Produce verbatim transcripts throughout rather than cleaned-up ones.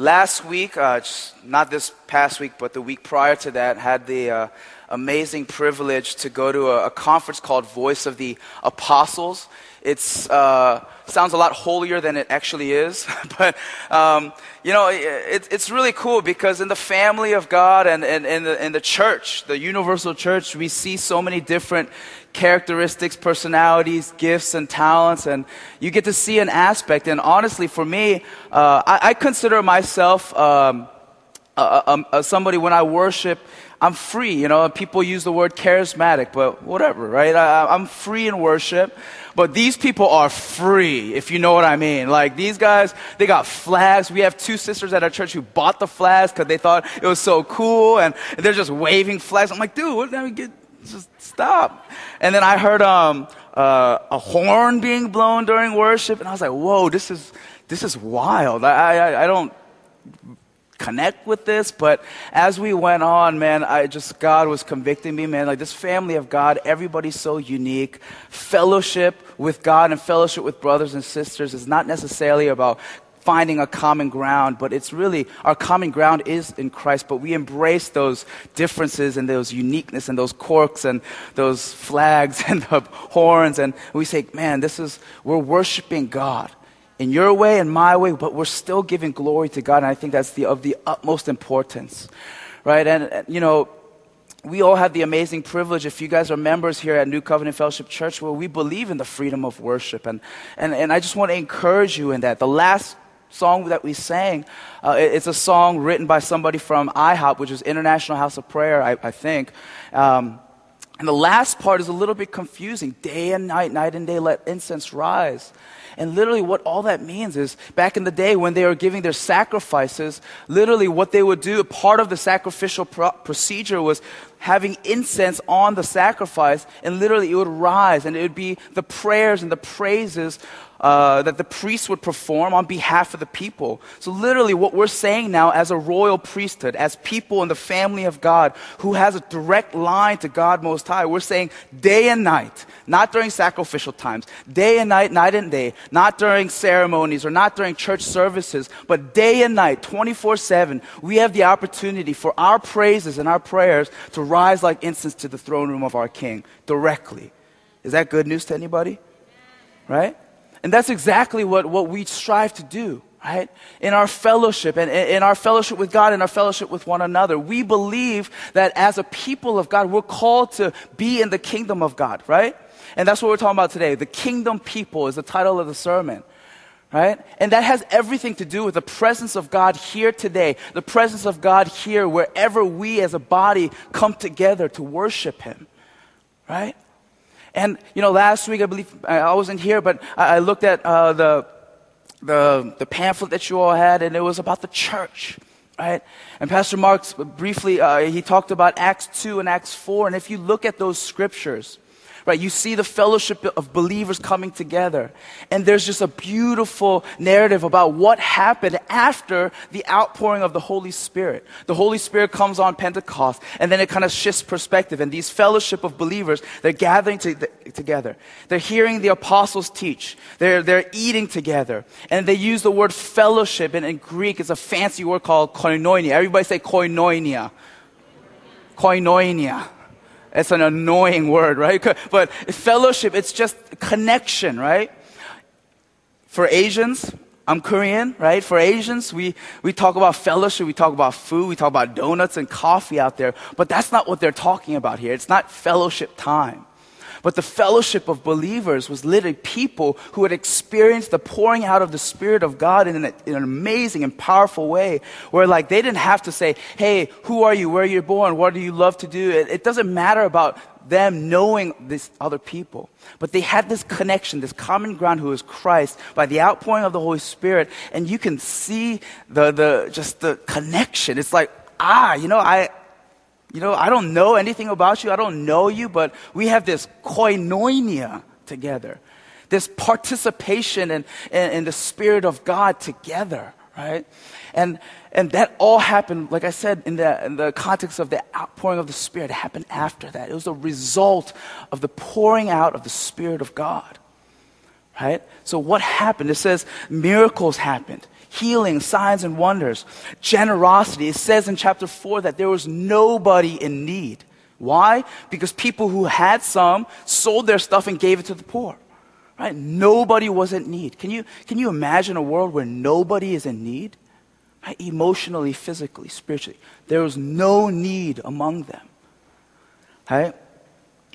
last week, uh, not this past week, but the week prior to that, had the uh, amazing privilege to go to a, a conference called Voice of the Apostles. It's uh, sounds a lot holier than it actually is, but um, you know, it, it's really cool because in the family of God and in and, and the, and the church, the universal church, we see so many different characteristics, personalities, gifts, and talents, and you get to see an aspect. And honestly, for me, uh, I, I consider myself um, a, a, a somebody when I worship. I'm free, you know, people use the word charismatic, but whatever, right? I, I'm free in worship, but these people are free, if you know what I mean. Like, these guys, they got flags. We have two sisters at our church who bought the flags because they thought it was so cool, and they're just waving flags. I'm like, dude, what did we get? Just stop. And then I heard um, uh, a horn being blown during worship, and I was like, whoa, this is, this is wild. I, I, I don't... connect with this, but as we went on, man, I just, God was convicting me, man, like this family of God, everybody's so unique. Fellowship with God and fellowship with brothers and sisters is not necessarily about finding a common ground, but it's really, our common ground is in Christ, but we embrace those differences and those uniqueness and those quirks and those flags and the horns, and we say, man, this is, we're worshiping God. In your way, in my way, but we're still giving glory to God, and I think that's the, of the utmost importance, right? And, and, you know, we all have the amazing privilege, if you guys are members here at New Covenant Fellowship Church, where we believe in the freedom of worship, and, and, and I just want to encourage you in that. The last song that we sang, uh, it, it's a song written by somebody from I hop, which is International House of Prayer, I, I think, um, and the last part is a little bit confusing. Day and night, night and day, let incense rise. And literally what all that means is back in the day when they were giving their sacrifices, literally what they would do, part of the sacrificial pro- procedure was having incense on the sacrifice, and literally it would rise, and it would be the prayers and the praises uh, that the priests would perform on behalf of the people. So literally what we're saying now as a royal priesthood, as people in the family of God who has a direct line to God Most High, we're saying day and night, not during sacrificial times, day and night, night and day, not during ceremonies or not during church services, but day and night, twenty-four seven, we have the opportunity for our praises and our prayers to rise like incense to the throne room of our King directly. Is that good news to anybody? Right? And that's exactly what, what we strive to do, right? In our fellowship, and in our fellowship with God, in our fellowship with one another, we believe that as a people of God, we're called to be in the kingdom of God, right? And that's what we're talking about today. The Kingdom People is the title of the sermon. Right? And that has everything to do with the presence of God here today, the presence of God here wherever we as a body come together to worship Him. Right? And, you know, last week I believe, I wasn't here, but I, I looked at uh, the, the, the pamphlet that you all had, and it was about the church. Right? And Pastor Marks briefly, uh, he talked about Acts two and Acts four, and if you look at those scriptures, right, you see the fellowship of believers coming together. And there's just a beautiful narrative about what happened after the outpouring of the Holy Spirit. The Holy Spirit comes on Pentecost, and then it kind of shifts perspective. And these fellowship of believers, they're gathering to, the, together. They're hearing the apostles teach. They're, they're eating together. And they use the word fellowship. And in Greek, it's a fancy word called koinonia. Everybody say koinonia. Koinonia. It's an annoying word, right? But fellowship, it's just connection, right? For Asians, I'm Korean, right? For Asians, we, we talk about fellowship, we talk about food, we talk about donuts and coffee out there, but that's not what they're talking about here. It's not fellowship time. But the fellowship of believers was literally people who had experienced the pouring out of the Spirit of God in an, in an amazing and powerful way, where like they didn't have to say, hey, who are you, where you're born, what do you love to do? It, it doesn't matter about them knowing these other people. But they had this connection, this common ground who is Christ by the outpouring of the Holy Spirit. And you can see the, the just the connection. It's like, ah, you know, I... You know, I don't know anything about you. I don't know you, but we have this koinonia together, this participation in, in, in the Spirit of God together, right? And and that all happened, like I said, in the, in the context of the outpouring of the Spirit. It happened after that. It was a result of the pouring out of the Spirit of God, right? So what happened? It says miracles happened. healing, signs and wonders, generosity. It says in chapter four that there was nobody in need. Why? Because people who had some sold their stuff and gave it to the poor. Right? Nobody was in need. Can you, can you imagine a world where nobody is in need? Right? Emotionally, physically, spiritually. There was no need among them. Right?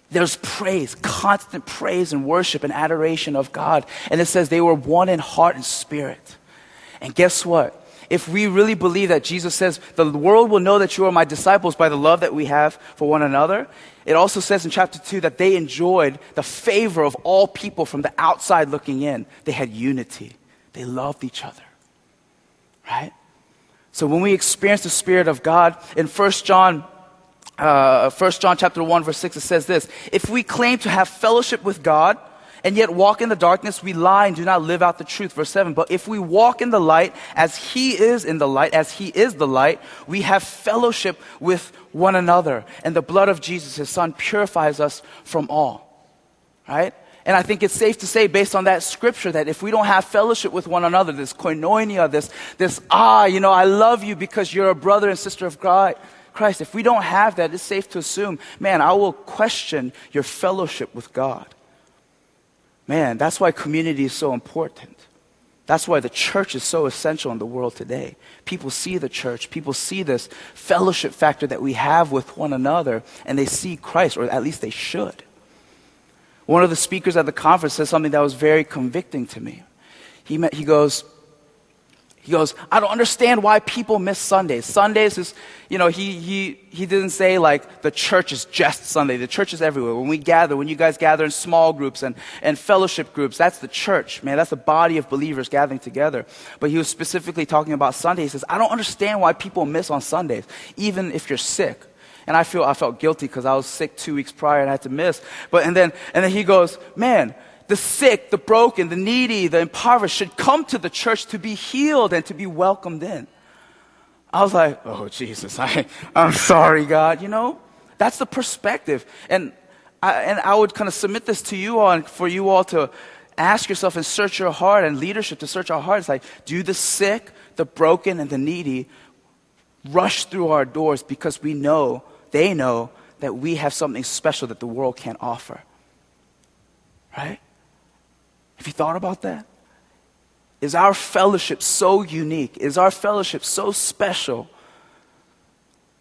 There's praise, constant praise and worship and adoration of God. And it says they were one in heart and spirit. And guess what? If we really believe that Jesus says, the world will know that you are my disciples by the love that we have for one another. It also says in chapter two that they enjoyed the favor of all people from the outside looking in. They had unity. They loved each other. Right? So when we experience the Spirit of God, in First John Uh, First John chapter one, verse six, it says this: if we claim to have fellowship with God and yet walk in the darkness, we lie and do not live out the truth. Verse seven, but if we walk in the light as he is in the light, as he is the light, we have fellowship with one another. And the blood of Jesus, his son, purifies us from all. Right? And I think it's safe to say, based on that scripture, that if we don't have fellowship with one another, this koinonia, this, this, ah, you know, I love you because you're a brother and sister of God, Christ, if we don't have that, it's safe to assume, man, I will question your fellowship with God. Man, that's why community is so important. That's why the church is so essential in the world today. People see the church. People see this fellowship factor that we have with one another, and they see Christ, or at least they should. One of the speakers at the conference said something that was very convicting to me. He, met, he goes, He goes, I don't understand why people miss Sundays. Sundays is, you know, he he he didn't say like the church is just Sunday. The church is everywhere. When we gather, when you guys gather in small groups and, and fellowship groups, that's the church, man. That's the body of believers gathering together. But he was specifically talking about Sunday. He says, I don't understand why people miss on Sundays, even if you're sick. And I feel I felt guilty because I was sick two weeks prior and I had to miss. But and then and then he goes, man, the sick, the broken, the needy, the impoverished should come to the church to be healed and to be welcomed in. I was like, oh, Jesus, I, I'm sorry, God. You know, that's the perspective. And I, and I would kind of submit this to you all and for you all to ask yourself and search your heart, and leadership to search our hearts. Like, do the sick, the broken, and the needy rush through our doors because we know, they know, that we have something special that the world can't offer? Right? Have you thought about that? Is our fellowship so unique? Is our fellowship so special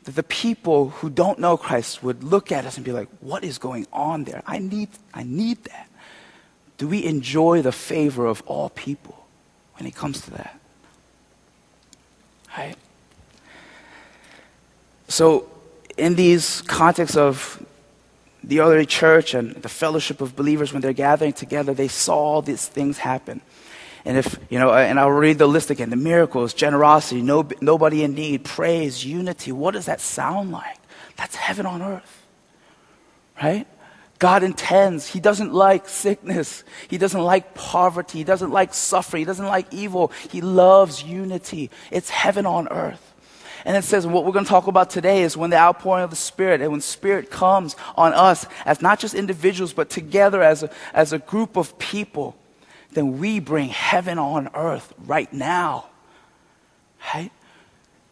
that the people who don't know Christ would look at us and be like, what is going on there? I need, I need that. Do we enjoy the favor of all people when it comes to that? Right? So in these contexts of the early church and the fellowship of believers, when they're gathering together, they saw these things happen. And if, you know, and I'll read the list again: the miracles, generosity, no, nobody in need, praise, unity. What does that sound like? That's heaven on earth, right? God intends. He doesn't like sickness. He doesn't like poverty. He doesn't like suffering. He doesn't like evil. He loves unity. It's heaven on earth. And it says what we're going to talk about today is when the outpouring of the Spirit, and when Spirit comes on us as not just individuals but together as a, as a group of people, then we bring heaven on earth right now. Right?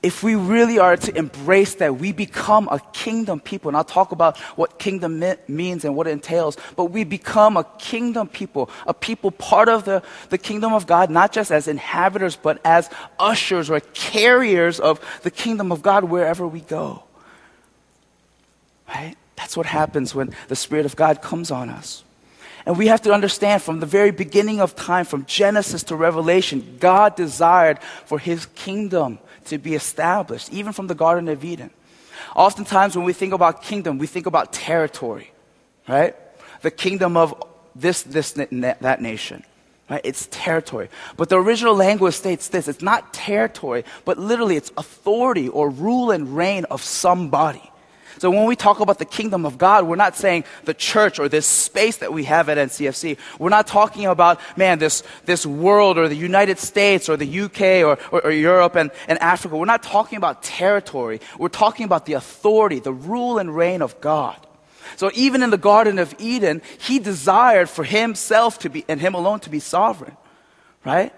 If we really are to embrace that, we become a kingdom people. And I'll talk about what kingdom me- means and what it entails. But we become a kingdom people, a people part of the, the kingdom of God, not just as inhabitants, but as ushers or carriers of the kingdom of God wherever we go. Right? That's what happens when the Spirit of God comes on us. And we have to understand, from the very beginning of time, from Genesis to Revelation, God desired for his kingdom to be established, even from the Garden of Eden. Oftentimes when we think about kingdom, we think about territory, right? The kingdom of this, this, that nation, right? It's territory. But the original language states this: it's not territory, but literally it's authority or rule and reign of somebody. So when we talk about the kingdom of God, we're not saying the church or this space that we have at N C F C. We're not talking about, man, this, this world or the United States or the U K or, or, or Europe and, and Africa. We're not talking about territory. We're talking about the authority, the rule and reign of God. So even in the Garden of Eden, he desired for himself to be, and him alone to be sovereign, right?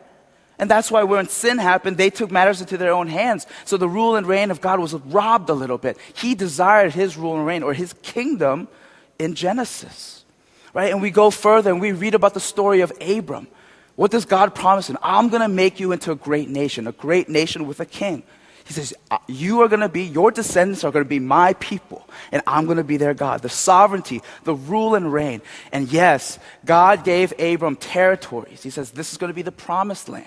And that's why when sin happened, they took matters into their own hands. So the rule and reign of God was robbed a little bit. He desired his rule and reign, or his kingdom, in Genesis. Right? And we go further and we read about the story of Abram. What does God promise him? I'm going to make you into a great nation, a great nation with a king. He says, you are going to be, your descendants are going to be my people, and I'm going to be their God. The sovereignty, the rule and reign. And yes, God gave Abram territories. He says, this is going to be the promised land.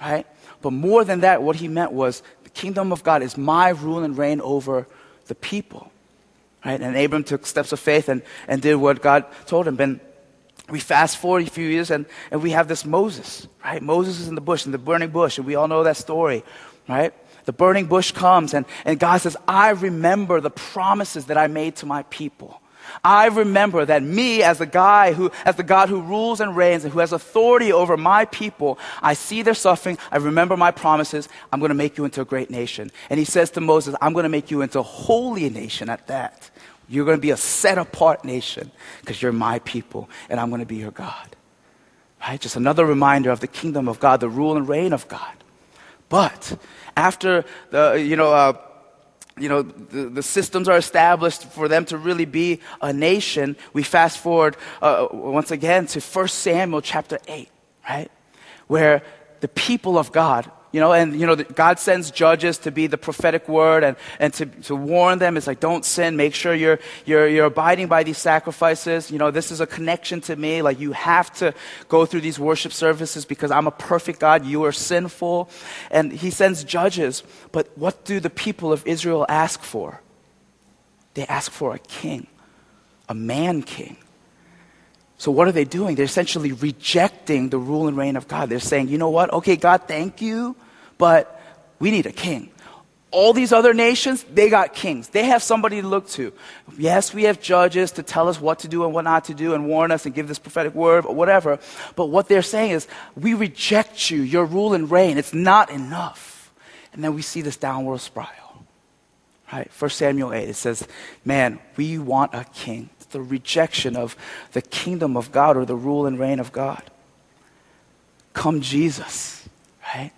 Right? But more than that, what he meant was, the kingdom of God is my rule and reign over the people. Right? And Abram took steps of faith and, and did what God told him. And we fast forward a few years, and, and we have this Moses. Right? Moses is in the bush, in the burning bush, and we all know that story. Right? The burning bush comes, and, and God says, I remember the promises that I made to my people. I remember that me, as the guy who, as the God who rules and reigns and who has authority over my people, I see their suffering, I remember my promises, I'm going to make you into a great nation. And he says to Moses, I'm going to make you into a holy nation at that. You're going to be a set-apart nation because you're my people and I'm going to be your God. Right? Just another reminder of the kingdom of God, the rule and reign of God. But after the, you know, uh, you know, the, the systems are established for them to really be a nation, we fast forward uh, once again to First Samuel chapter eight, right? Where the people of God, you know, and, you know, the, God sends judges to be the prophetic word and, and to, to warn them. It's like, don't sin. Make sure you're, you're, you're abiding by these sacrifices. You know, this is a connection to me. Like, you have to go through these worship services because I'm a perfect God. You are sinful. And he sends judges. But what do the people of Israel ask for? They ask for a king, a man king. So what are they doing? They're essentially rejecting the rule and reign of God. They're saying, you know what? Okay, God, thank you, but we need a king. All these other nations, they got kings. They have somebody to look to. Yes, we have judges to tell us what to do and what not to do and warn us and give this prophetic word or whatever. But what they're saying is, we reject you, your rule and reign. It's not enough. And then we see this downward spiral. Right? First Samuel eight, it says, man, we want a king. The rejection of the kingdom of God or the rule and reign of God. Come Jesus, right?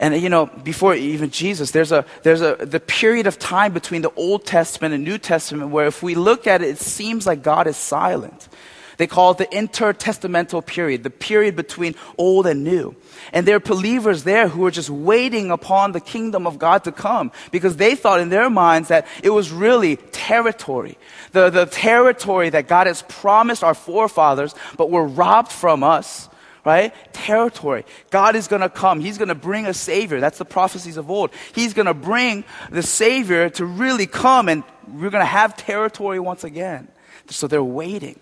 And you know, before even Jesus, there's a there's a the period of time between the Old Testament and New Testament where if we look at it, it seems like God is silent. They call it the intertestamental period, the period between old and new. And there are believers there who are just waiting upon the kingdom of God to come because they thought in their minds that it was really territory, the, the territory that God has promised our forefathers but were robbed from us, right? Territory. God is going to come. He's going to bring a Savior. That's the prophecies of old. He's going to bring the Savior to really come and we're going to have territory once again. So they're waiting.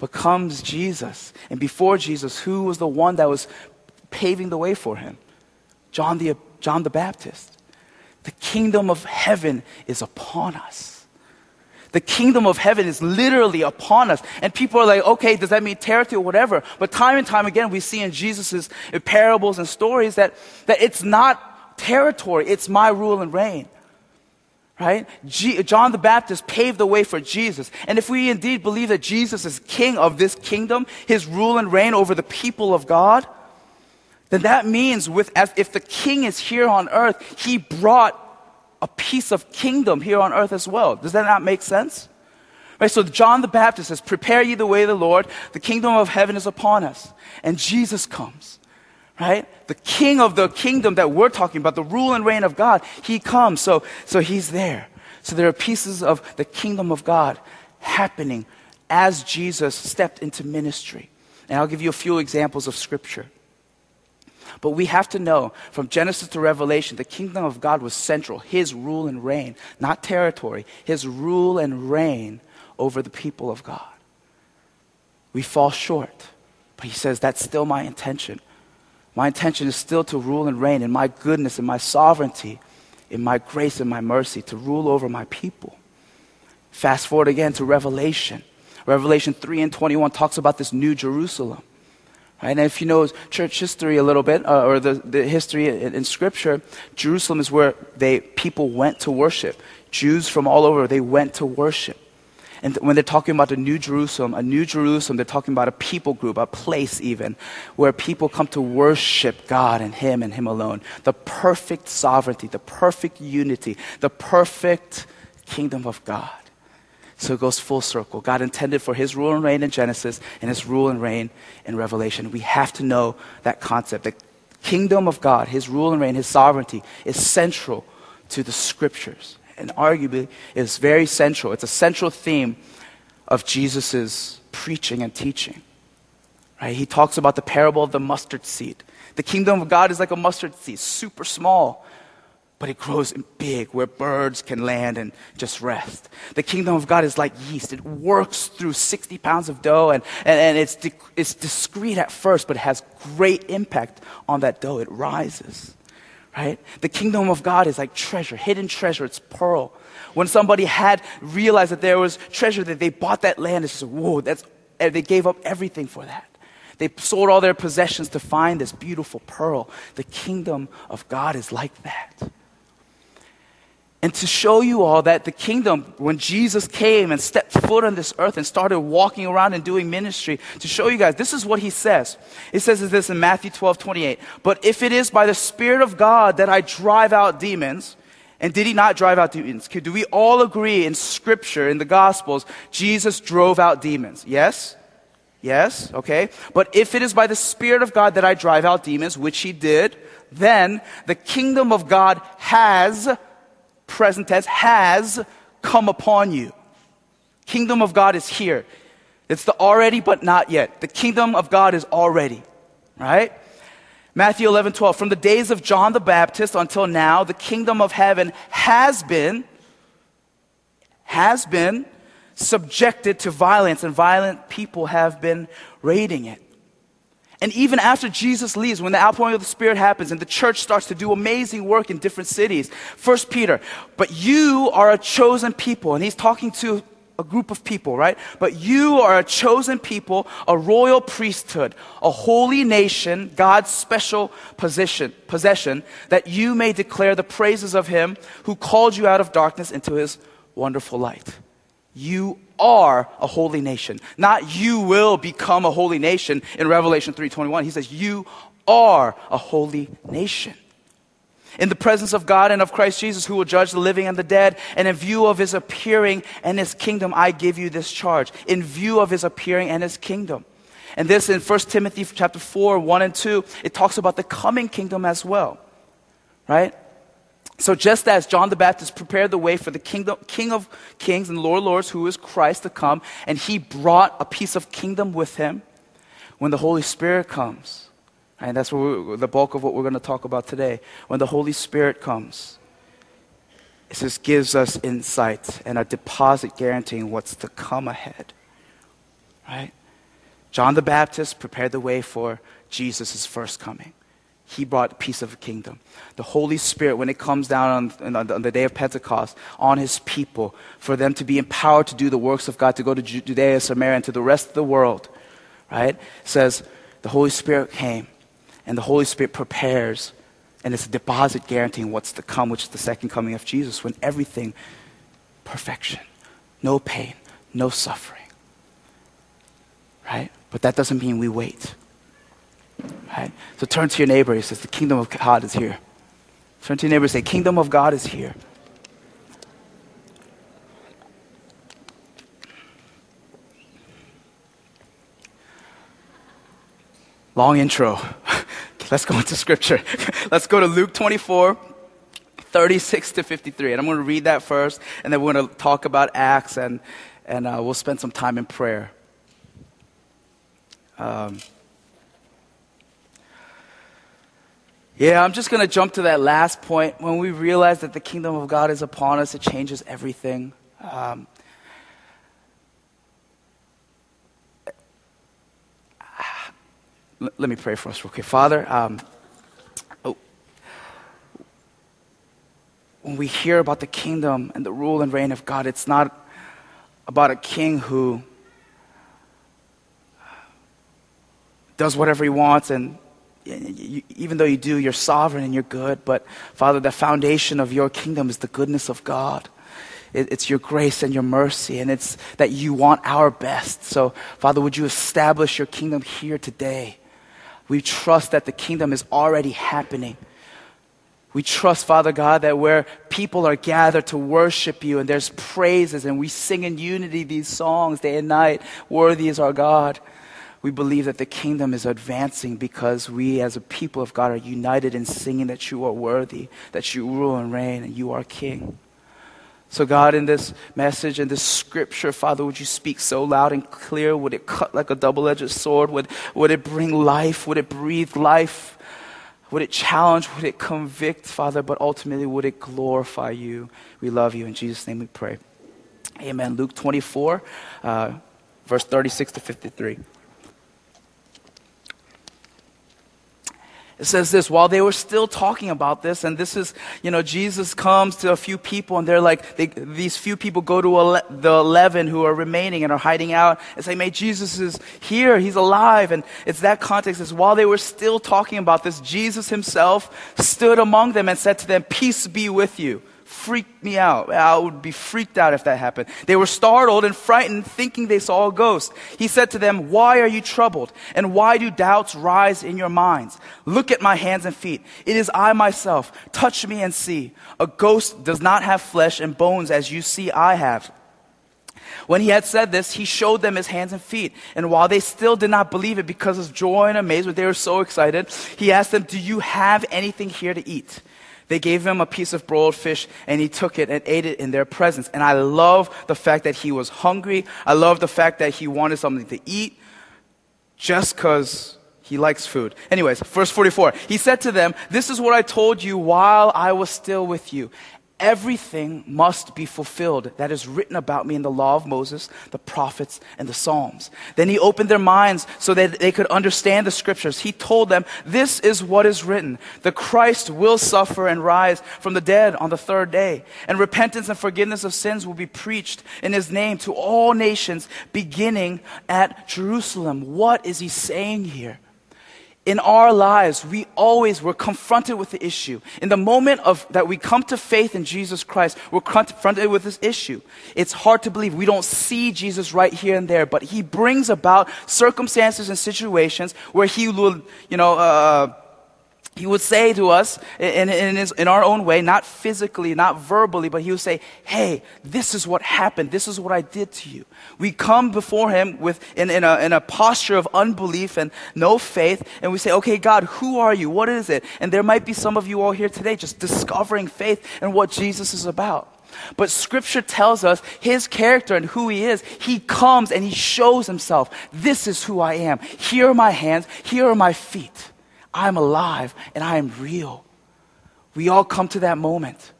But comes Jesus. And before Jesus, who was the one that was paving the way for him? John the, John the Baptist. The kingdom of heaven is upon us. The kingdom of heaven is literally upon us. And people are like, okay, does that mean territory or whatever? But time and time again, we see in Jesus' parables and stories that, that it's not territory. It's my rule and reign. Right? G- John the Baptist paved the way for Jesus. And if we indeed believe that Jesus is king of this kingdom, his rule and reign over the people of God, then that means with, as if the king is here on earth, he brought a piece of kingdom here on earth as well. Does that not make sense? Right? So John the Baptist says, prepare ye the way of the Lord. The kingdom of heaven is upon us. And Jesus comes. Right? The king of the kingdom that we're talking about, the rule and reign of God, he comes. So, so he's there. So there are pieces of the kingdom of God happening as Jesus stepped into ministry. And I'll give you a few examples of scripture. But we have to know from Genesis to Revelation, the kingdom of God was central. His rule and reign, not territory, his rule and reign over the people of God. We fall short, but he says, that's still my intention. My intention is still to rule and reign in my goodness, in my sovereignty, in my grace, in my mercy, to rule over my people. Fast forward again to Revelation. Revelation three and twenty-one talks about this new Jerusalem. Right? And if you know church history a little bit, uh, or the, the history in, in Scripture, Jerusalem is where they people went to worship. Jews from all over, they went to worship. And when they're talking about the New Jerusalem, a New Jerusalem, they're talking about a people group, a place even, where people come to worship God and Him and Him alone. The perfect sovereignty, the perfect unity, the perfect kingdom of God. So it goes full circle. God intended for His rule and reign in Genesis and His rule and reign in Revelation. We have to know that concept. The kingdom of God, His rule and reign, His sovereignty is central to the Scriptures. And arguably, it's very central. It's a central theme of Jesus' preaching and teaching. Right? He talks about the parable of the mustard seed. The kingdom of God is like a mustard seed, super small, but it grows big where birds can land and just rest. The kingdom of God is like yeast. It works through sixty pounds of dough, and, and, and it's, di- it's discreet at first, but it has great impact on that dough. It rises. Right? The kingdom of God is like treasure, hidden treasure. It's pearl. When somebody had realized that there was treasure, that they bought that land, it's just, whoa, that's, they gave up everything for that. They sold all their possessions to find this beautiful pearl. The kingdom of God is like that. And to show you all that the kingdom, when Jesus came and stepped foot on this earth and started walking around and doing ministry, to show you guys, this is what He says. It says this in Matthew twelve twenty-eight. But if it is by the Spirit of God that I drive out demons, and did He not drive out demons? Do we all agree in Scripture, in the Gospels, Jesus drove out demons? Yes? Yes? Okay. But if it is by the Spirit of God that I drive out demons, which He did, then the kingdom of God has... present tense, has come upon you. Kingdom of God is here. It's the already but not yet. The kingdom of God is already, right? Matthew eleven twelve, from the days of John the Baptist until now, the kingdom of heaven has been, has been subjected to violence, and violent people have been raiding it. And even after Jesus leaves, when the outpouring of the Spirit happens and the church starts to do amazing work in different cities, First Peter, but you are a chosen people. And he's talking to a group of people, right? But you are a chosen people, a royal priesthood, a holy nation, God's special position, possession, that you may declare the praises of Him who called you out of darkness into His wonderful light. You are a holy nation. Not you will become a holy nation in Revelation three twenty-one. He says you are a holy nation. In the presence of God and of Christ Jesus, who will judge the living and the dead, and in view of His appearing and His kingdom, I give you this charge. In view of His appearing and His kingdom. And this in First Timothy chapter four, one and two, it talks about the coming kingdom as well. Right? So just as John the Baptist prepared the way for the kingdom, King of Kings and Lord of Lords, who is Christ, to come, and He brought a piece of kingdom with Him, when the Holy Spirit comes, and that's what the bulk of what we're going to talk about today, when the Holy Spirit comes, it just gives us insight and a deposit guaranteeing what's to come ahead, right? John the Baptist prepared the way for Jesus' first coming. He brought a piece of a kingdom. The Holy Spirit, when it comes down on, on, the, on the day of Pentecost, on His people, for them to be empowered to do the works of God, to go to Judea, Samaria, and to the rest of the world, right? Says the Holy Spirit came, and the Holy Spirit prepares, and it's a deposit guaranteeing what's to come, which is the second coming of Jesus, when everything, perfection, no pain, no suffering, right? But that doesn't mean we wait. Right? So turn to your neighbor. He says, the kingdom of God is here. Turn to your neighbor and say, kingdom of God is here. Long intro. Let's go into Scripture. Let's go to Luke twenty-four, thirty-six to fifty-three. And I'm going to read that first, and then we're going to talk about Acts, and, and uh, we'll spend some time in prayer. Um... Yeah, I'm just going to jump to that last point. When we realize that the kingdom of God is upon us, it changes everything. Um, let me pray for us real quick. Father, um, oh, when we hear about the kingdom and the rule and reign of God, it's not about a king who does whatever he wants, and You, even though you do, you're sovereign and you're good, but Father, the foundation of your kingdom is the goodness of God. it, it's your grace and your mercy, and it's that you want our best. So, Father, would you establish your kingdom here today? We trust that the kingdom is already happening. We trust, Father God, that where people are gathered to worship you and there's praises and we sing in unity these songs day and night, worthy is our God. We believe that the kingdom is advancing because we as a people of God are united in singing that you are worthy, that you rule and reign, and you are King. So God, in this message, in this scripture, Father, would you speak so loud and clear? Would it cut like a double-edged sword? Would, would it bring life? Would it breathe life? Would it challenge? Would it convict, Father? But ultimately, would it glorify you? We love you. In Jesus' name we pray. Amen. Luke twenty-four, uh, verse thirty-six to fifty-three. It says this, while they were still talking about this, and this is, you know, Jesus comes to a few people, and they're like, they, these few people go to ele- the eleven who are remaining and are hiding out, and say, "May Jesus is here, he's alive." And it's that context. It's while they were still talking about this, Jesus himself stood among them and said to them, "Peace be with you." Freaked me out. I would be freaked out if that happened. They were startled and frightened, thinking they saw a ghost. He said to them, "Why are you troubled? And why do doubts rise in your minds? Look at my hands and feet. It is I myself. Touch me and see. A ghost does not have flesh and bones as you see I have." When he had said this, he showed them his hands and feet. And while they still did not believe it because of joy and amazement, they were so excited, he asked them, "Do you have anything here to eat?" They gave him a piece of broiled fish, and he took it and ate it in their presence. And I love the fact that he was hungry. I love the fact that he wanted something to eat just because he likes food. Anyways, verse forty-four. He said to them, "This is what I told you while I was still with you. Everything must be fulfilled that is written about me in the law of Moses, the prophets, and the Psalms." Then he opened their minds so that they could understand the scriptures. He told them, "This is what is written. The Christ will suffer and rise from the dead on the third day. And repentance and forgiveness of sins will be preached in his name to all nations, beginning at Jerusalem." What is he saying here? In our lives, we always were confronted with the issue. In the moment of that we come to faith in Jesus Christ, we're confronted with this issue. It's hard to believe. We don't see Jesus right here and there, but he brings about circumstances and situations where he will, you know, uh, he would say to us in, in, his, in our own way, not physically, not verbally, but he would say, "Hey, this is what happened. This is what I did to you." We come before him with in, in, a, in a posture of unbelief and no faith, and we say, "Okay, God, who are you? What is it?" And there might be some of you all here today just discovering faith and what Jesus is about. But Scripture tells us his character and who he is. He comes and he shows himself. "This is who I am. Here are my hands. Here are my feet. I'm alive and I am real." We all come to that moment,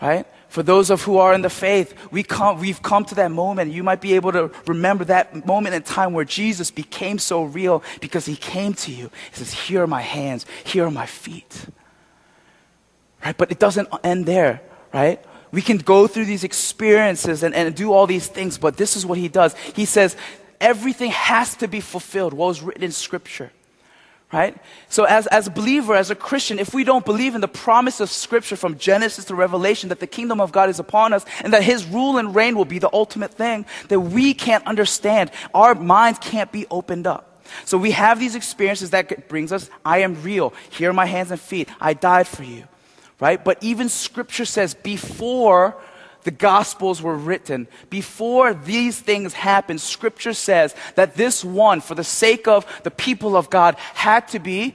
right? For those of who are in the faith, we come, we've come to that moment. You might be able to remember that moment in time where Jesus became so real because he came to you. He says, "Here are my hands, here are my feet." Right? But it doesn't end there, right? We can go through these experiences and, and do all these things, but this is what he does. He says, everything has to be fulfilled, what was written in Scripture. Right? So as, as a believer, as a Christian, if we don't believe in the promise of Scripture from Genesis to Revelation that the kingdom of God is upon us and that his rule and reign will be the ultimate thing, that we can't understand, our minds can't be opened up. So we have these experiences that brings us, "I am real, here are my hands and feet, I died for you." Right? But even Scripture says before the Gospels were written, before these things happened, Scripture says that this one, for the sake of the people of God, had to be,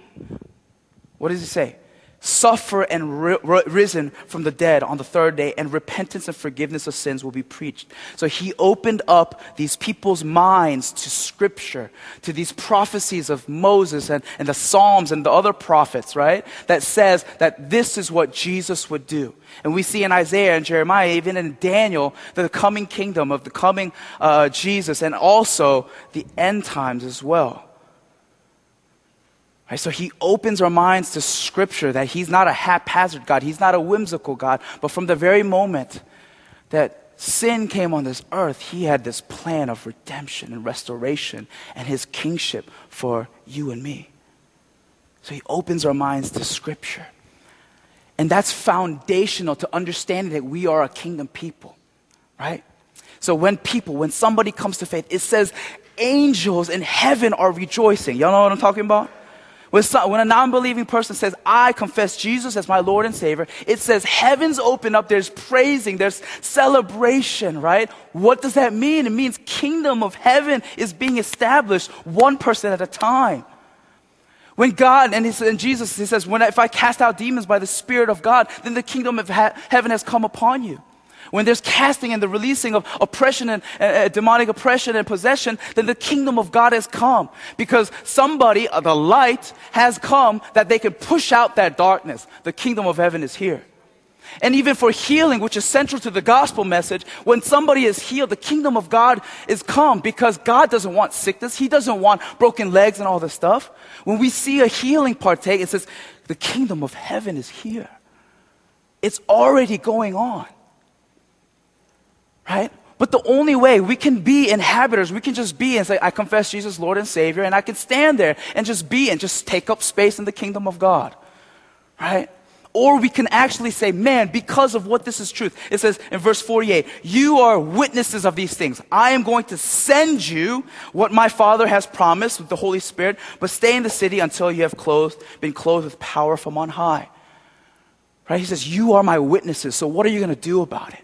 what does it say? Suffer and ri- risen from the dead on the third day, and repentance and forgiveness of sins will be preached. So he opened up these people's minds to Scripture, to these prophecies of Moses and, and the Psalms and the other prophets, right? That says that this is what Jesus would do. And we see in Isaiah and Jeremiah, even in Daniel, the coming kingdom of the coming uh, Jesus, and also the end times as well. Right, so he opens our minds to Scripture, that he's not a haphazard God, he's not a whimsical God, but from the very moment that sin came on this earth, he had this plan of redemption and restoration and his kingship for you and me. So he opens our minds to Scripture. And that's foundational to understanding that we are a kingdom people. right? So when people, when somebody comes to faith, it says angels in heaven are rejoicing. Y'all know what I'm talking about? When, some, when a non-believing person says, I confess Jesus as my Lord and Savior, it says heavens open up, there's praising, there's celebration, right? What does that mean? It means kingdom of heaven is being established one person at a time. When God, and, he, and Jesus, he says, when I, if I cast out demons by the Spirit of God, then the kingdom of ha- heaven has come upon you. When there's casting and the releasing of oppression and uh, demonic oppression and possession, then the kingdom of God has come. Because somebody, uh, the light, has come that they can push out that darkness. The kingdom of heaven is here. And even for healing, which is central to the gospel message, when somebody is healed, the kingdom of God is come because God doesn't want sickness. He doesn't want broken legs and all this stuff. When we see a healing partake, it says, the kingdom of heaven is here. It's already going on. Right? But the only way we can be inhabitors, we can just be and say, I confess Jesus, Lord and Savior, and I can stand there and just be and just take up space in the kingdom of God. Right? Or we can actually say, man, because of what this is truth, it says in verse forty-eight, you are witnesses of these things. I am going to send you what my Father has promised with the Holy Spirit, but stay in the city until you have clothed, been clothed with power from on high. Right? He says, you are my witnesses, so what are you going to do about it?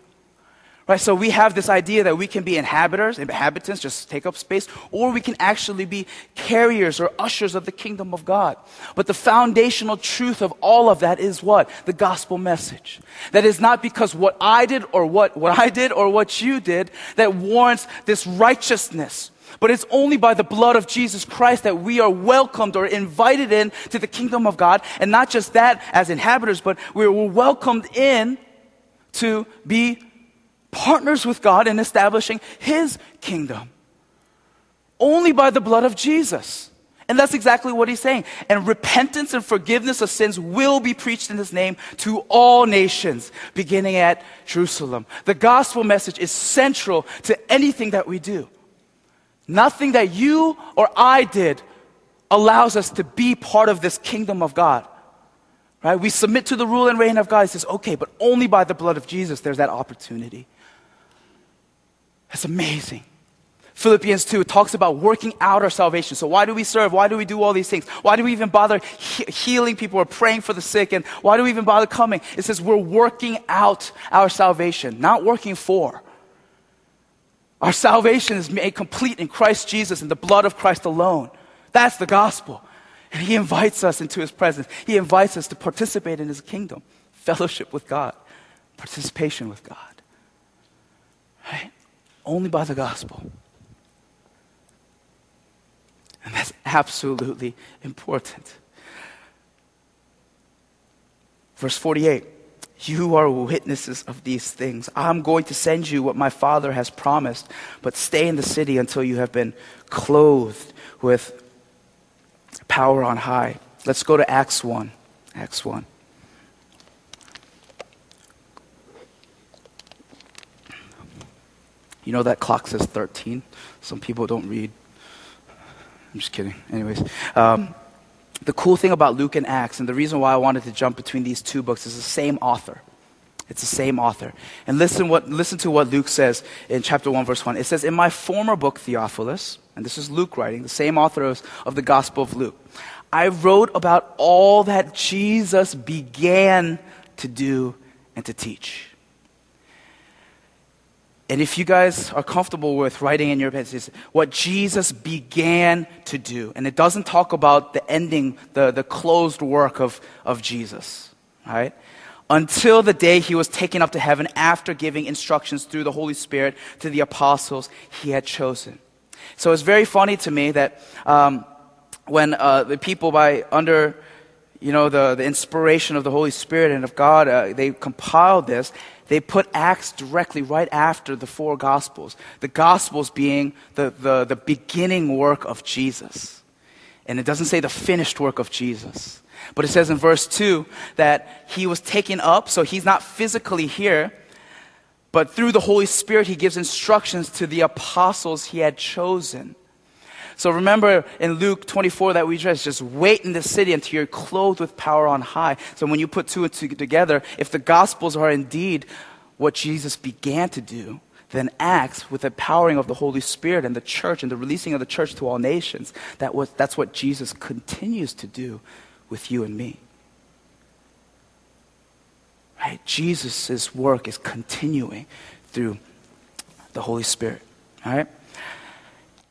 Right, so we have this idea that we can be inhabitors, inhabitants, just take up space, or we can actually be carriers or ushers of the kingdom of God. But the foundational truth of all of that is what? The gospel message. That is not because what I did or what, what I did or what you did that warrants this righteousness. But it's only by the blood of Jesus Christ that we are welcomed or invited in to the kingdom of God. And not just that as inhabitors, but we're welcomed in to be partners with God in establishing His kingdom. Only by the blood of Jesus. And that's exactly what he's saying. And repentance and forgiveness of sins will be preached in His name to all nations, beginning at Jerusalem. The gospel message is central to anything that we do. Nothing that you or I did allows us to be part of this kingdom of God. Right? We submit to the rule and reign of God. He says, okay, but only by the blood of Jesus there's that opportunity. That's amazing. Philippians two talks about working out our salvation. So why do we serve? Why do we do all these things? Why do we even bother he- healing people or praying for the sick? And why do we even bother coming? It says we're working out our salvation, not working for. Our salvation is made complete in Christ Jesus and the blood of Christ alone. That's the gospel. And He invites us into His presence. He invites us to participate in His kingdom, fellowship with God, participation with God. Right? Only by the gospel. And that's absolutely important. Verse forty-eight, you are witnesses of these things. I'm going to send you what my Father has promised, but stay in the city until you have been clothed with power on high. Let's go to Acts one. Acts one. You know that clock says thirteen. Some people don't read. I'm just kidding. Anyways, um, the cool thing about Luke and Acts, and the reason why I wanted to jump between these two books, is the same author. It's the same author. And listen what listen to what Luke says in chapter one, verse one. It says, in my former book, Theophilus, and this is Luke writing, the same author of, of the Gospel of Luke, I wrote about all that Jesus began to do and to teach. And if you guys are comfortable with writing in your pages, what Jesus began to do, and it doesn't talk about the ending, the, the closed work of, of Jesus, all right? Until the day He was taken up to heaven after giving instructions through the Holy Spirit to the apostles He had chosen. So it's very funny to me that um, when uh, the people by under, you know, the, the inspiration of the Holy Spirit and of God, uh, they compiled this, they put Acts directly right after the four Gospels. The Gospels being the, the, the beginning work of Jesus. And it doesn't say the finished work of Jesus. But it says in verse two that He was taken up, so He's not physically here, but through the Holy Spirit He gives instructions to the apostles He had chosen. So remember in Luke twenty-four that we just, just wait in the city until you're clothed with power on high. So when you put two and two together, if the Gospels are indeed what Jesus began to do, then Acts, with the powering of the Holy Spirit and the church and the releasing of the church to all nations, that was, that's what Jesus continues to do with you and me. Right? Jesus' work is continuing through the Holy Spirit. All right?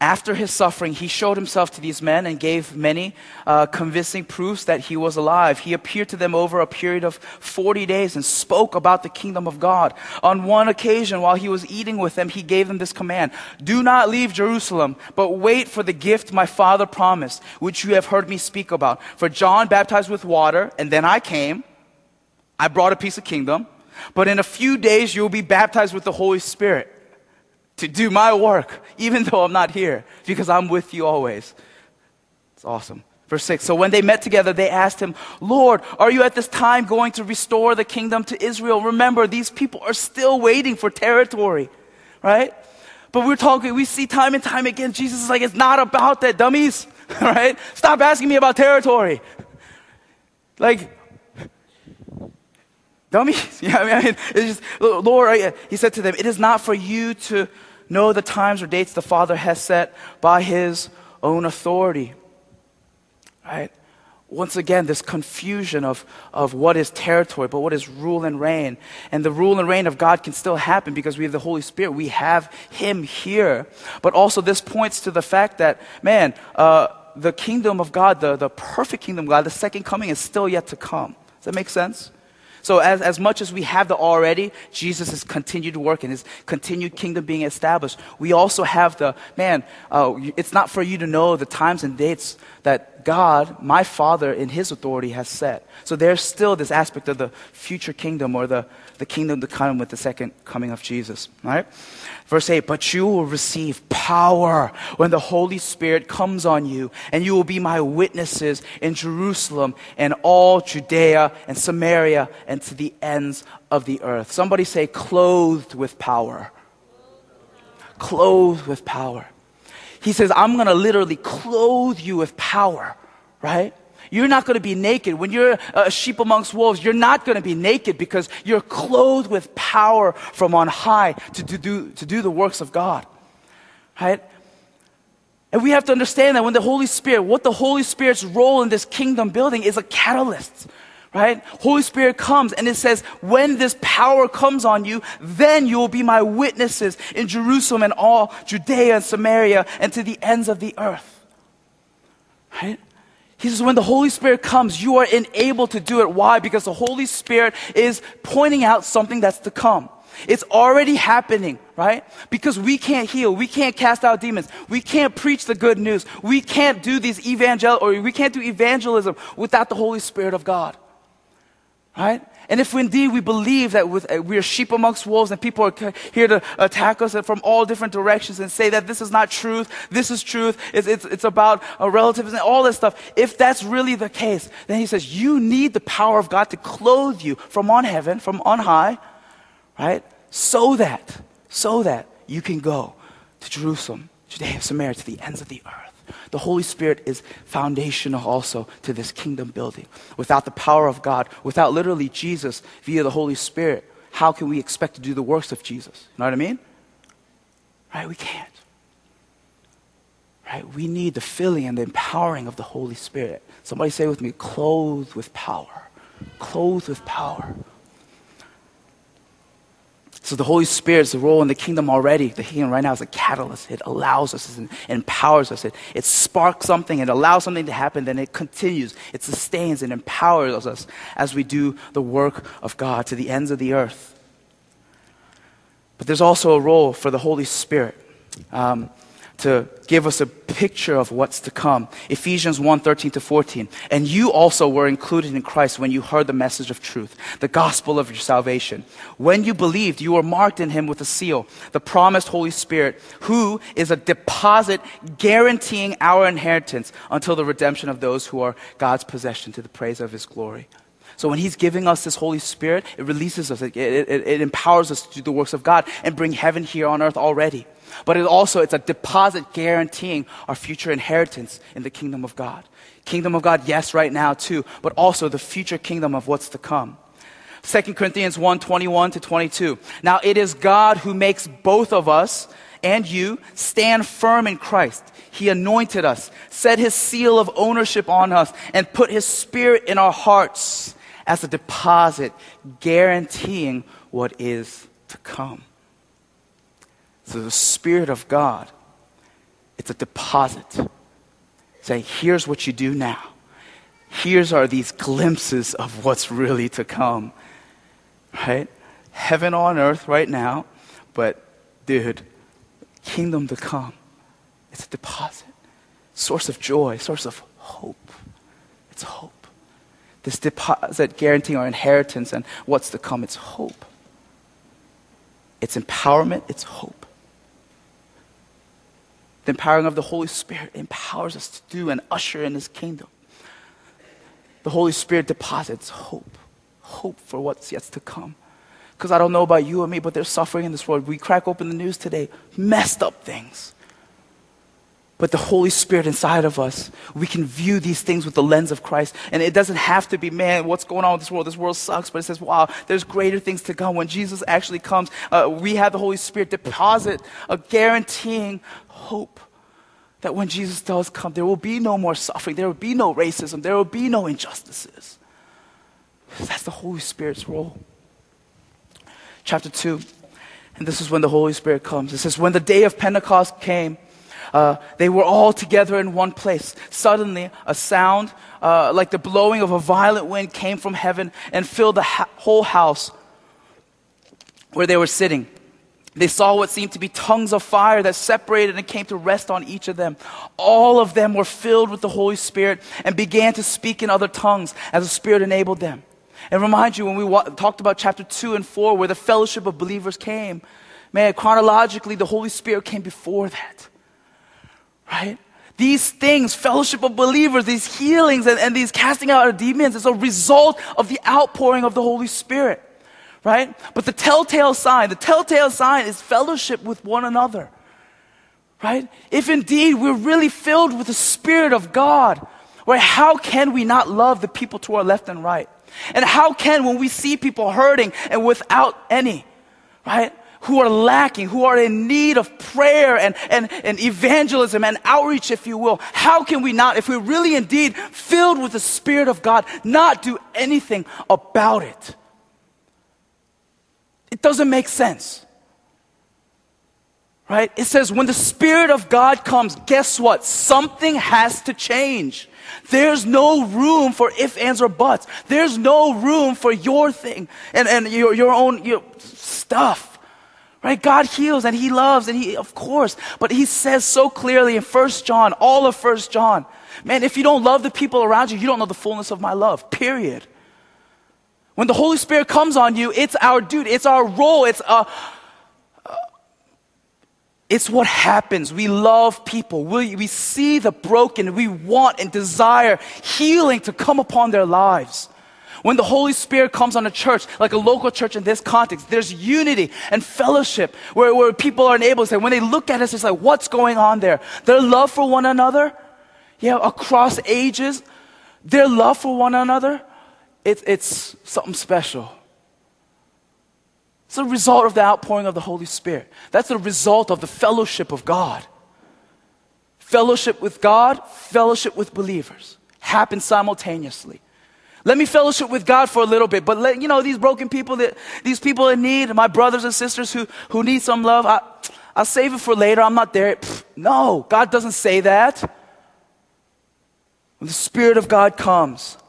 After his suffering, he showed himself to these men and gave many uh, convincing proofs that he was alive. He appeared to them over a period of forty days and spoke about the kingdom of God. On one occasion, while he was eating with them, he gave them this command: "Do not leave Jerusalem, but wait for the gift my Father promised, which you have heard me speak about. For John baptized with water, and then I came. I brought a piece of kingdom. But in a few days, you will be baptized with the Holy Spirit to do my work, even though I'm not here, because I'm with you always." It's awesome. Verse six, so when they met together, they asked him, "Lord, are you at this time going to restore the kingdom to Israel?" Remember, these people are still waiting for territory, right? But we're talking, we see time and time again, Jesus is like, "It's not about that, dummies," right? Stop asking me about territory. Like, dummies. Yeah, I mean, I mean, it's just, Lord, he said to them, "It is not for you to know the times or dates the Father has set by his own authority." Right? Once again, this confusion of, of what is territory, but what is rule and reign. And the rule and reign of God can still happen because we have the Holy Spirit. We have him here. But also this points to the fact that, man, uh, the kingdom of God, the, the perfect kingdom of God, the second coming is still yet to come. Does that make sense? So as, as much as we have the already, Jesus' continued work and his continued kingdom being established, we also have the, man, uh, it's not for you to know the times and dates that God, my Father, in his authority has set. So there's still this aspect of the future kingdom, or the, the kingdom to come with the second coming of Jesus. All right? Verse eight, "But you will receive power when the Holy Spirit comes on you, and you will be my witnesses in Jerusalem and all Judea and Samaria and and to the ends of the earth." Somebody say, clothed with power. Clothed with power. He says, I'm going to literally clothe you with power, right? You're not going to be naked. When you're a sheep amongst wolves, you're not going to be naked because you're clothed with power from on high to, to, do, to do the works of God, right? And we have to understand that when the Holy Spirit, what the Holy Spirit's role in this kingdom building is a catalyst, right? Holy Spirit comes and it says, when this power comes on you, then you will be my witnesses in Jerusalem and all Judea and Samaria and to the ends of the earth. Right? He says, when the Holy Spirit comes, you are enabled to do it. Why? Because the Holy Spirit is pointing out something that's to come. It's already happening, right? Because we can't heal, we can't cast out demons, we can't preach the good news, we can't do these evangel or we can't do evangelism without the Holy Spirit of God. Right? And if indeed we believe that with, uh, we are sheep amongst wolves and people are here to attack us from all different directions and say that this is not truth, this is truth, it's, it's, it's about uh, relatives and all this stuff, if that's really the case, then he says you need the power of God to clothe you from on heaven, from on high, right? So that, so that you can go to Jerusalem, Judea, Samaria, to the ends of the earth. The Holy Spirit is foundational also to this kingdom building. Without the power of God, without literally Jesus via the Holy Spirit, how can we expect to do the works of Jesus? You know what I mean? Right? We can't. Right? We need the filling and the empowering of the Holy Spirit. Somebody say with me, clothed with power. Clothed with power. So the Holy Spirit's role in the kingdom already, the kingdom right now, is a catalyst. It allows us, it empowers us, it, it sparks something, it allows something to happen, then it continues, it sustains and empowers us as we do the work of God to the ends of the earth. But there's also a role for the Holy Spirit um, to give us a picture of what's to come. Ephesians one, thirteen to fourteen. "And you also were included in Christ when you heard the message of truth, the gospel of your salvation. When you believed, you were marked in him with a seal, the promised Holy Spirit, who is a deposit guaranteeing our inheritance until the redemption of those who are God's possession to the praise of his glory." So when he's giving us this Holy Spirit, it releases us, it, it, it empowers us to do the works of God and bring heaven here on earth already. But it also, it's a deposit guaranteeing our future inheritance in the kingdom of God. Kingdom of God, yes, right now too, but also the future kingdom of what's to come. Second Corinthians one, twenty-one to twenty-two. Now it is God who makes both of us and you stand firm in Christ. He anointed us, set his seal of ownership on us, and put his spirit in our hearts as a deposit, guaranteeing what is to come. So the Spirit of God, it's a deposit. Say, here's what you do now. Here's are these glimpses of what's really to come. Right? Heaven on earth right now, but dude, kingdom to come. It's a deposit, source of joy, source of hope. It's hope. This deposit guaranteeing our inheritance and what's to come, it's hope. It's empowerment, it's hope. The empowering of the Holy Spirit empowers us to do and usher in his kingdom. The Holy Spirit deposits hope, hope for what's yet to come. Because I don't know about you or me, but there's suffering in this world. We crack open the news today, messed up things. But the Holy Spirit inside of us, we can view these things with the lens of Christ. And it doesn't have to be, man, what's going on with this world? This world sucks. But it says, wow, there's greater things to come. When Jesus actually comes, uh, we have the Holy Spirit deposit a guaranteeing hope that when Jesus does come, there will be no more suffering. There will be no racism. There will be no injustices. That's the Holy Spirit's role. Chapter two, and this is when the Holy Spirit comes. It says, when the day of Pentecost came, Uh, they were all together in one place. Suddenly, a sound uh, like the blowing of a violent wind came from heaven and filled the ha- whole house where they were sitting. They saw what seemed to be tongues of fire that separated and came to rest on each of them. All of them were filled with the Holy Spirit and began to speak in other tongues as the Spirit enabled them. And remind you, when we wa- talked about chapter two and four, where the fellowship of believers came, man, chronologically, the Holy Spirit came before that. Right? These things, fellowship of believers, these healings and, and these casting out of demons is a result of the outpouring of the Holy Spirit. Right? But the telltale sign, the telltale sign is fellowship with one another. Right? If indeed we're really filled with the Spirit of God, right, how can we not love the people to our left and right? And how can, when we see people hurting and without any, right? Who are lacking, who are in need of prayer and, and, and evangelism and outreach, if you will. How can we not, if we're really indeed filled with the Spirit of God, not do anything about it? It doesn't make sense. Right? It says when the Spirit of God comes, guess what? Something has to change. There's no room for ifs, ands, or buts. There's no room for your thing and, and your, your own your stuff. Right? God heals and he loves and he, of course, but he says so clearly in First John, all of First John, man, if you don't love the people around you, you don't know the fullness of my love, period. When the Holy Spirit comes on you, it's our duty, it's our role, it's uh, uh, it's what happens. We love people. We, we see the broken. We want and desire healing to come upon their lives. When the Holy Spirit comes on a church, like a local church in this context, there's unity and fellowship where, where people are enabled to say, when they look at us, it's like, what's going on there? Their love for one another, yeah, across ages, their love for one another, it, it's something special. It's a result of the outpouring of the Holy Spirit. That's the result of the fellowship of God. Fellowship with God, fellowship with believers happen simultaneously. Let me fellowship with God for a little bit, but let, you know, these broken people, that, these people in need, my brothers and sisters who, who need some love, I, I'll save it for later, I'm not there. Pfft, no, God doesn't say that. When the Spirit of God comes,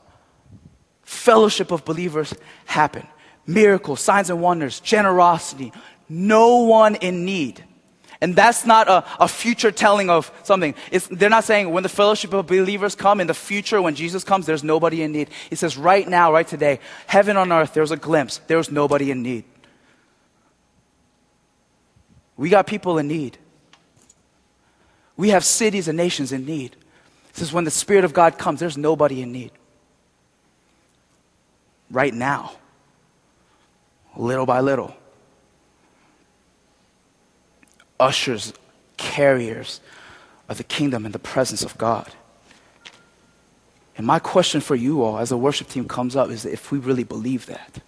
fellowship of believers happen. Miracles, signs and wonders, generosity, no one in need. And that's not a, a future telling of something. It's, they're not saying when the fellowship of believers come in the future, when Jesus comes, there's nobody in need. It says right now, right today, heaven on earth, there's a glimpse. There's nobody in need. We got people in need. We have cities and nations in need. It says when the Spirit of God comes, there's nobody in need. Right now, little by little. Ushers, carriers of the kingdom and the presence of God. And my question for you all as the worship team comes up is if we really believe that.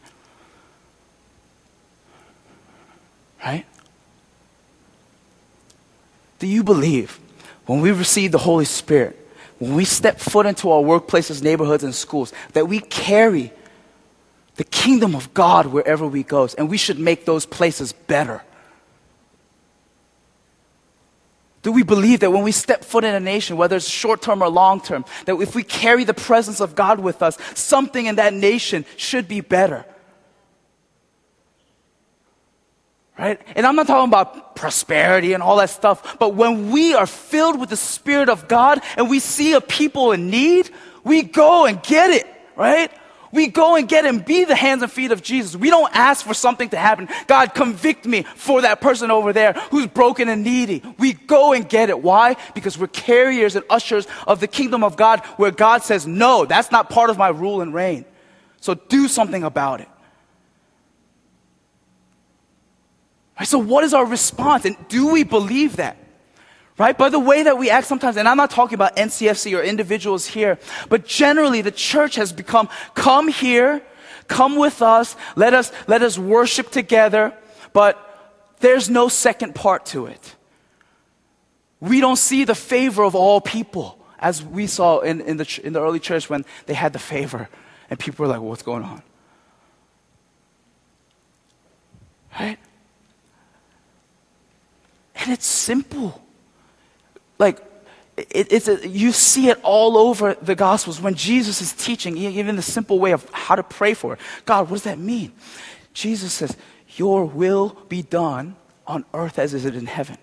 Do you believe when we receive the Holy Spirit, when we step foot into our workplaces, neighborhoods, and schools, that we carry the kingdom of God wherever we go, and we should make those places better? Do we believe that when we step foot in a nation, whether it's short-term or long-term, that if we carry the presence of God with us, something in that nation should be better? Right? And I'm not talking about prosperity and all that stuff, but when we are filled with the Spirit of God and we see a people in need, we go and get it, right? We go and get and be the hands and feet of Jesus. We don't ask for something to happen. God, convict me for that person over there who's broken and needy. We go and get it. Why? Because we're carriers and ushers of the kingdom of God, where God says, no, that's not part of my rule and reign. So do something about it. Right, so what is our response? And do we believe that? Right? By the way that we act sometimes, and I'm not talking about N C F C or individuals here, but generally the church has become, come here, come with us, let us, let us worship together, but there's no second part to it. We don't see the favor of all people as we saw in, in, the, in the early church when they had the favor and people were like, well, what's going on? Right? And it's simple. Like, it, it's a, you see it all over the Gospels when Jesus is teaching, even the simple way of how to pray for it. God, what does that mean? Jesus says, your will be done on earth as is it in heaven.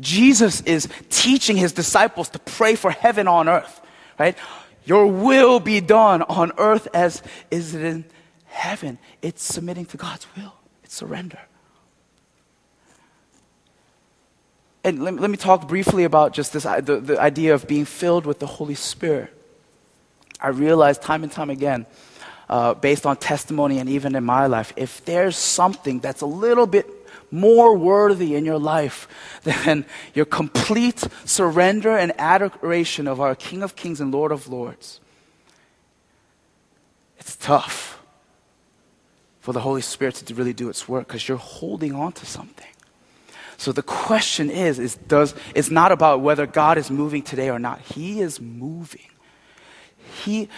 Jesus is teaching his disciples to pray for heaven on earth, right? Your will be done on earth as is it in heaven. It's submitting to God's will. It's surrender. And let, let me talk briefly about just this, the, the idea of being filled with the Holy Spirit. I realize time and time again, uh, based on testimony and even in my life, if there's something that's a little bit more worthy in your life than your complete surrender and adoration of our King of Kings and Lord of Lords, it's tough for the Holy Spirit to really do its work because you're holding on to something. So the question is, is does, it's not about whether God is moving today or not. He is moving. He,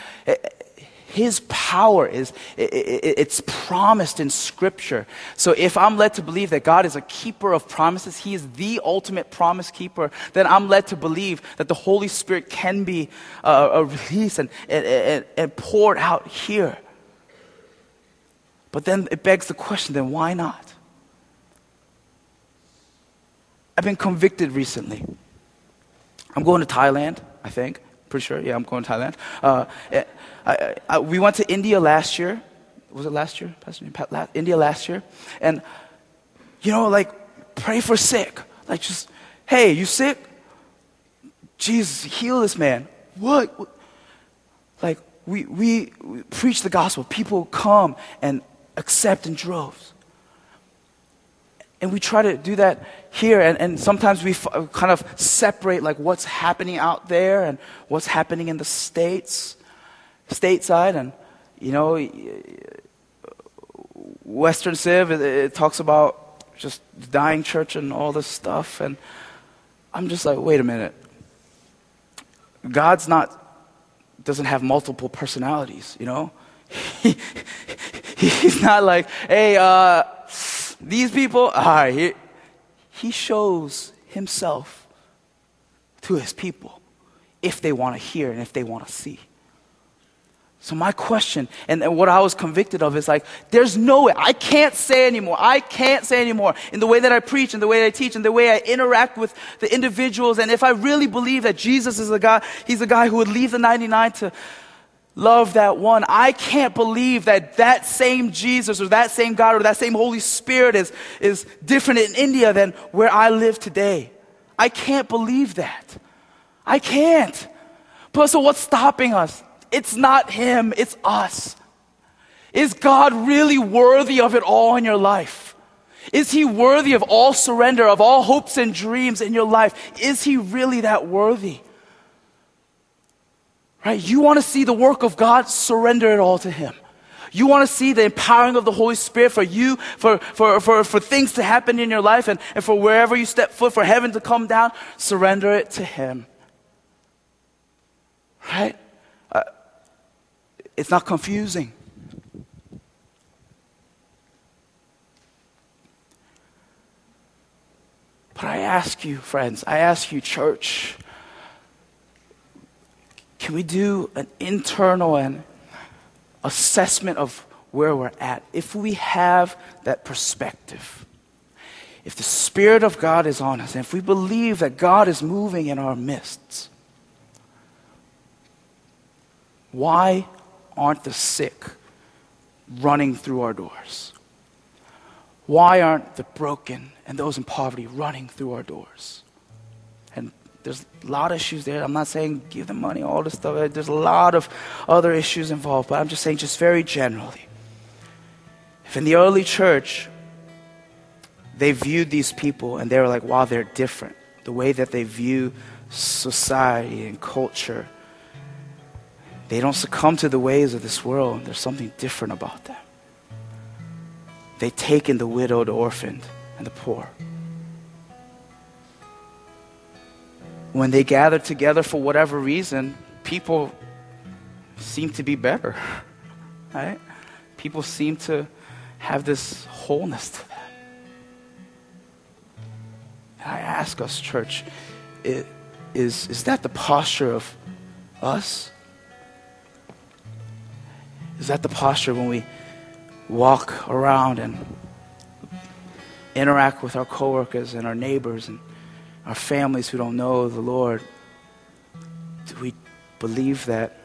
his power is, it's promised in Scripture. So if I'm led to believe that God is a keeper of promises, he is the ultimate promise keeper, then I'm led to believe that the Holy Spirit can be uh, released and, and, and poured out here. But then it begs the question, then why not? I've been convicted recently. I'm going to Thailand, I think. Pretty sure. Yeah, I'm going to Thailand. Uh, I, I, I, we went to India last year. Was it last year? India last year. And, you know, like, pray for sick. Like, just, hey, you sick? Jesus, heal this man. What? Like, we, we, we preach the gospel. People come and accept in droves. And we try to do that here, and, and sometimes we f- kind of separate like what's happening out there and what's happening in the States, stateside, and, you know, Western Civ, it, it talks about just the dying church and all this stuff, and I'm just like, wait a minute. God's not, doesn't have multiple personalities, you know? he, he's not like, hey, uh, these people, ah, he, he shows himself to his people if they want to hear and if they want to see. So my question, and, and what I was convicted of is like, there's no way, I can't say anymore, I can't say anymore in the way that I preach, in the way that I teach, in the way I interact with the individuals. And if I really believe that Jesus is a guy, he's a guy who would leave the ninety-nine to love that one, I can't believe that that same Jesus or that same God or that same Holy Spirit is, is different in India than where I live today. I can't believe that. I can't. Plus, so what's stopping us? It's not him, it's us. Is God really worthy of it all in your life? Is he worthy of all surrender, of all hopes and dreams in your life? Is he really that worthy? Right? You want to see the work of God, surrender it all to him. You want to see the empowering of the Holy Spirit for you, for, for, for, for things to happen in your life, and, and for wherever you step foot, for heaven to come down, surrender it to Him. Right? Uh, it's not confusing. But I ask you, friends, I ask you, church, can we do an internal and assessment of where we're at? If we have that perspective, if the Spirit of God is on us, and if we believe that God is moving in our midst, why aren't the sick running through our doors? Why aren't the broken and those in poverty running through our doors? And there's a lot of issues there. I'm not saying give them money, all this stuff. There's a lot of other issues involved, but I'm just saying just very generally. If in the early church, they viewed these people and they were like, wow, they're different. The way that they view society and culture, they don't succumb to the ways of this world. There's something different about them. They take in the widowed, orphaned, and the poor. When they gather together for whatever reason, people seem to be better, right? People seem to have this wholeness to them. And I ask us, church, it, is, is that the posture of us? Is that the posture when we walk around and interact with our coworkers and our neighbors and our families who don't know the Lord? Do we believe that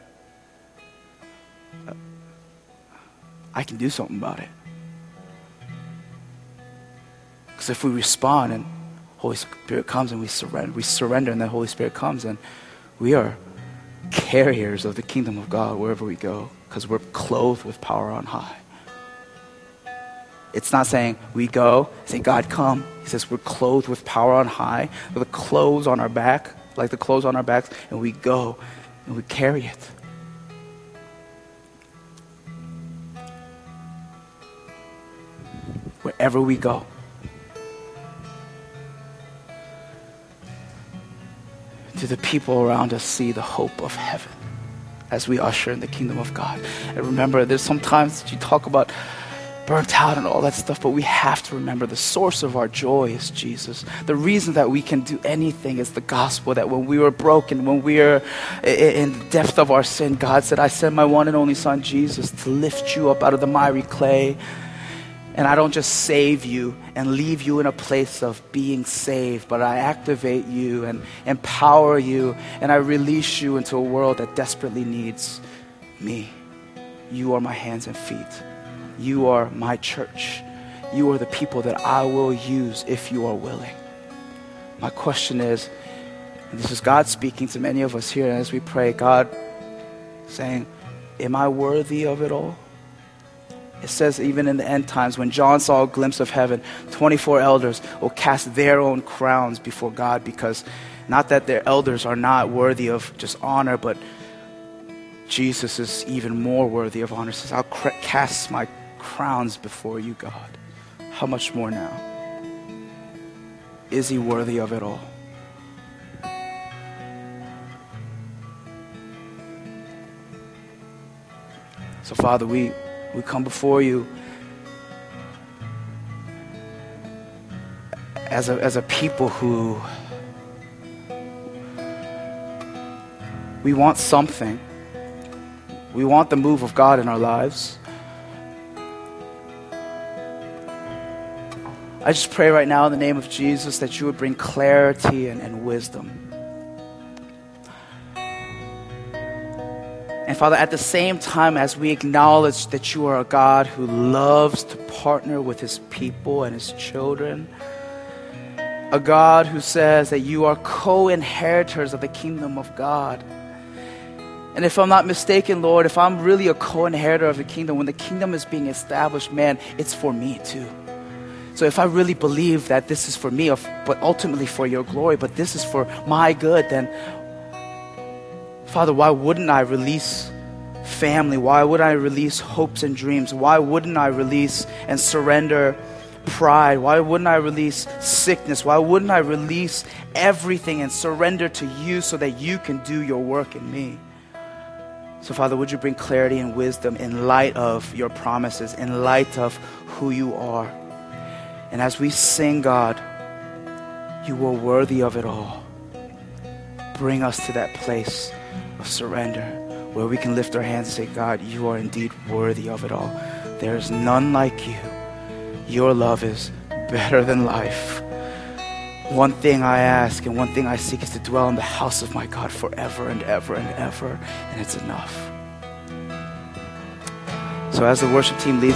I can do something about it? Because if we respond and Holy Spirit comes and we surrender, we surrender and the Holy Spirit comes, and we are carriers of the kingdom of God wherever we go, because we're clothed with power on high. It's not saying we go, say, God, come. He says we're clothed with power on high, with the clothes on our back, like the clothes on our backs, and we go and we carry it. Wherever we go. Do the people around us see the hope of heaven as we usher in the kingdom of God? And remember, there's sometimes you talk about burnt out and all that stuff, but we have to remember the source of our joy is Jesus. The reason that we can do anything is the gospel, that when we were broken, when we were in the depth of our sin, God said, I sent my one and only son, Jesus, to lift you up out of the miry clay. And I don't just save you and leave you in a place of being saved, but I activate you and empower you, and I release you into a world that desperately needs me. You are my hands and feet. You are my church. You are the people that I will use if you are willing. My question is, and this is God speaking to many of us here, and as we pray, God saying, am I worthy of it all? It says even in the end times, when John saw a glimpse of heaven, twenty-four elders will cast their own crowns before God, because not that their elders are not worthy of just honor, but Jesus is even more worthy of honor. He says, I'll cr- cast my crowns before you, God. How much more now? Is he worthy of it all? So Father, we, we come before you as a, as a people who we want something. We want the move of God in our lives. I just pray right now in the name of Jesus that you would bring clarity and, and wisdom. And Father, at the same time as we acknowledge that you are a God who loves to partner with his people and his children, a God who says that you are co-inheritors of the kingdom of God. And if I'm not mistaken, Lord, if I'm really a co-inheritor of the kingdom, when the kingdom is being established, man, it's for me too. So if I really believe that this is for me, but ultimately for your glory, but this is for my good, then Father, why wouldn't I release family? Why would I release hopes and dreams? Why wouldn't I release and surrender pride? Why wouldn't I release sickness? Why wouldn't I release everything and surrender to you so that you can do your work in me? So Father, would you bring clarity and wisdom in light of your promises, in light of who you are. And as we sing, God, you are worthy of it all. Bring us to that place of surrender where we can lift our hands and say, God, you are indeed worthy of it all. There is none like you. Your love is better than life. One thing I ask and one thing I seek is to dwell in the house of my God forever and ever and ever, and it's enough. So as the worship team leads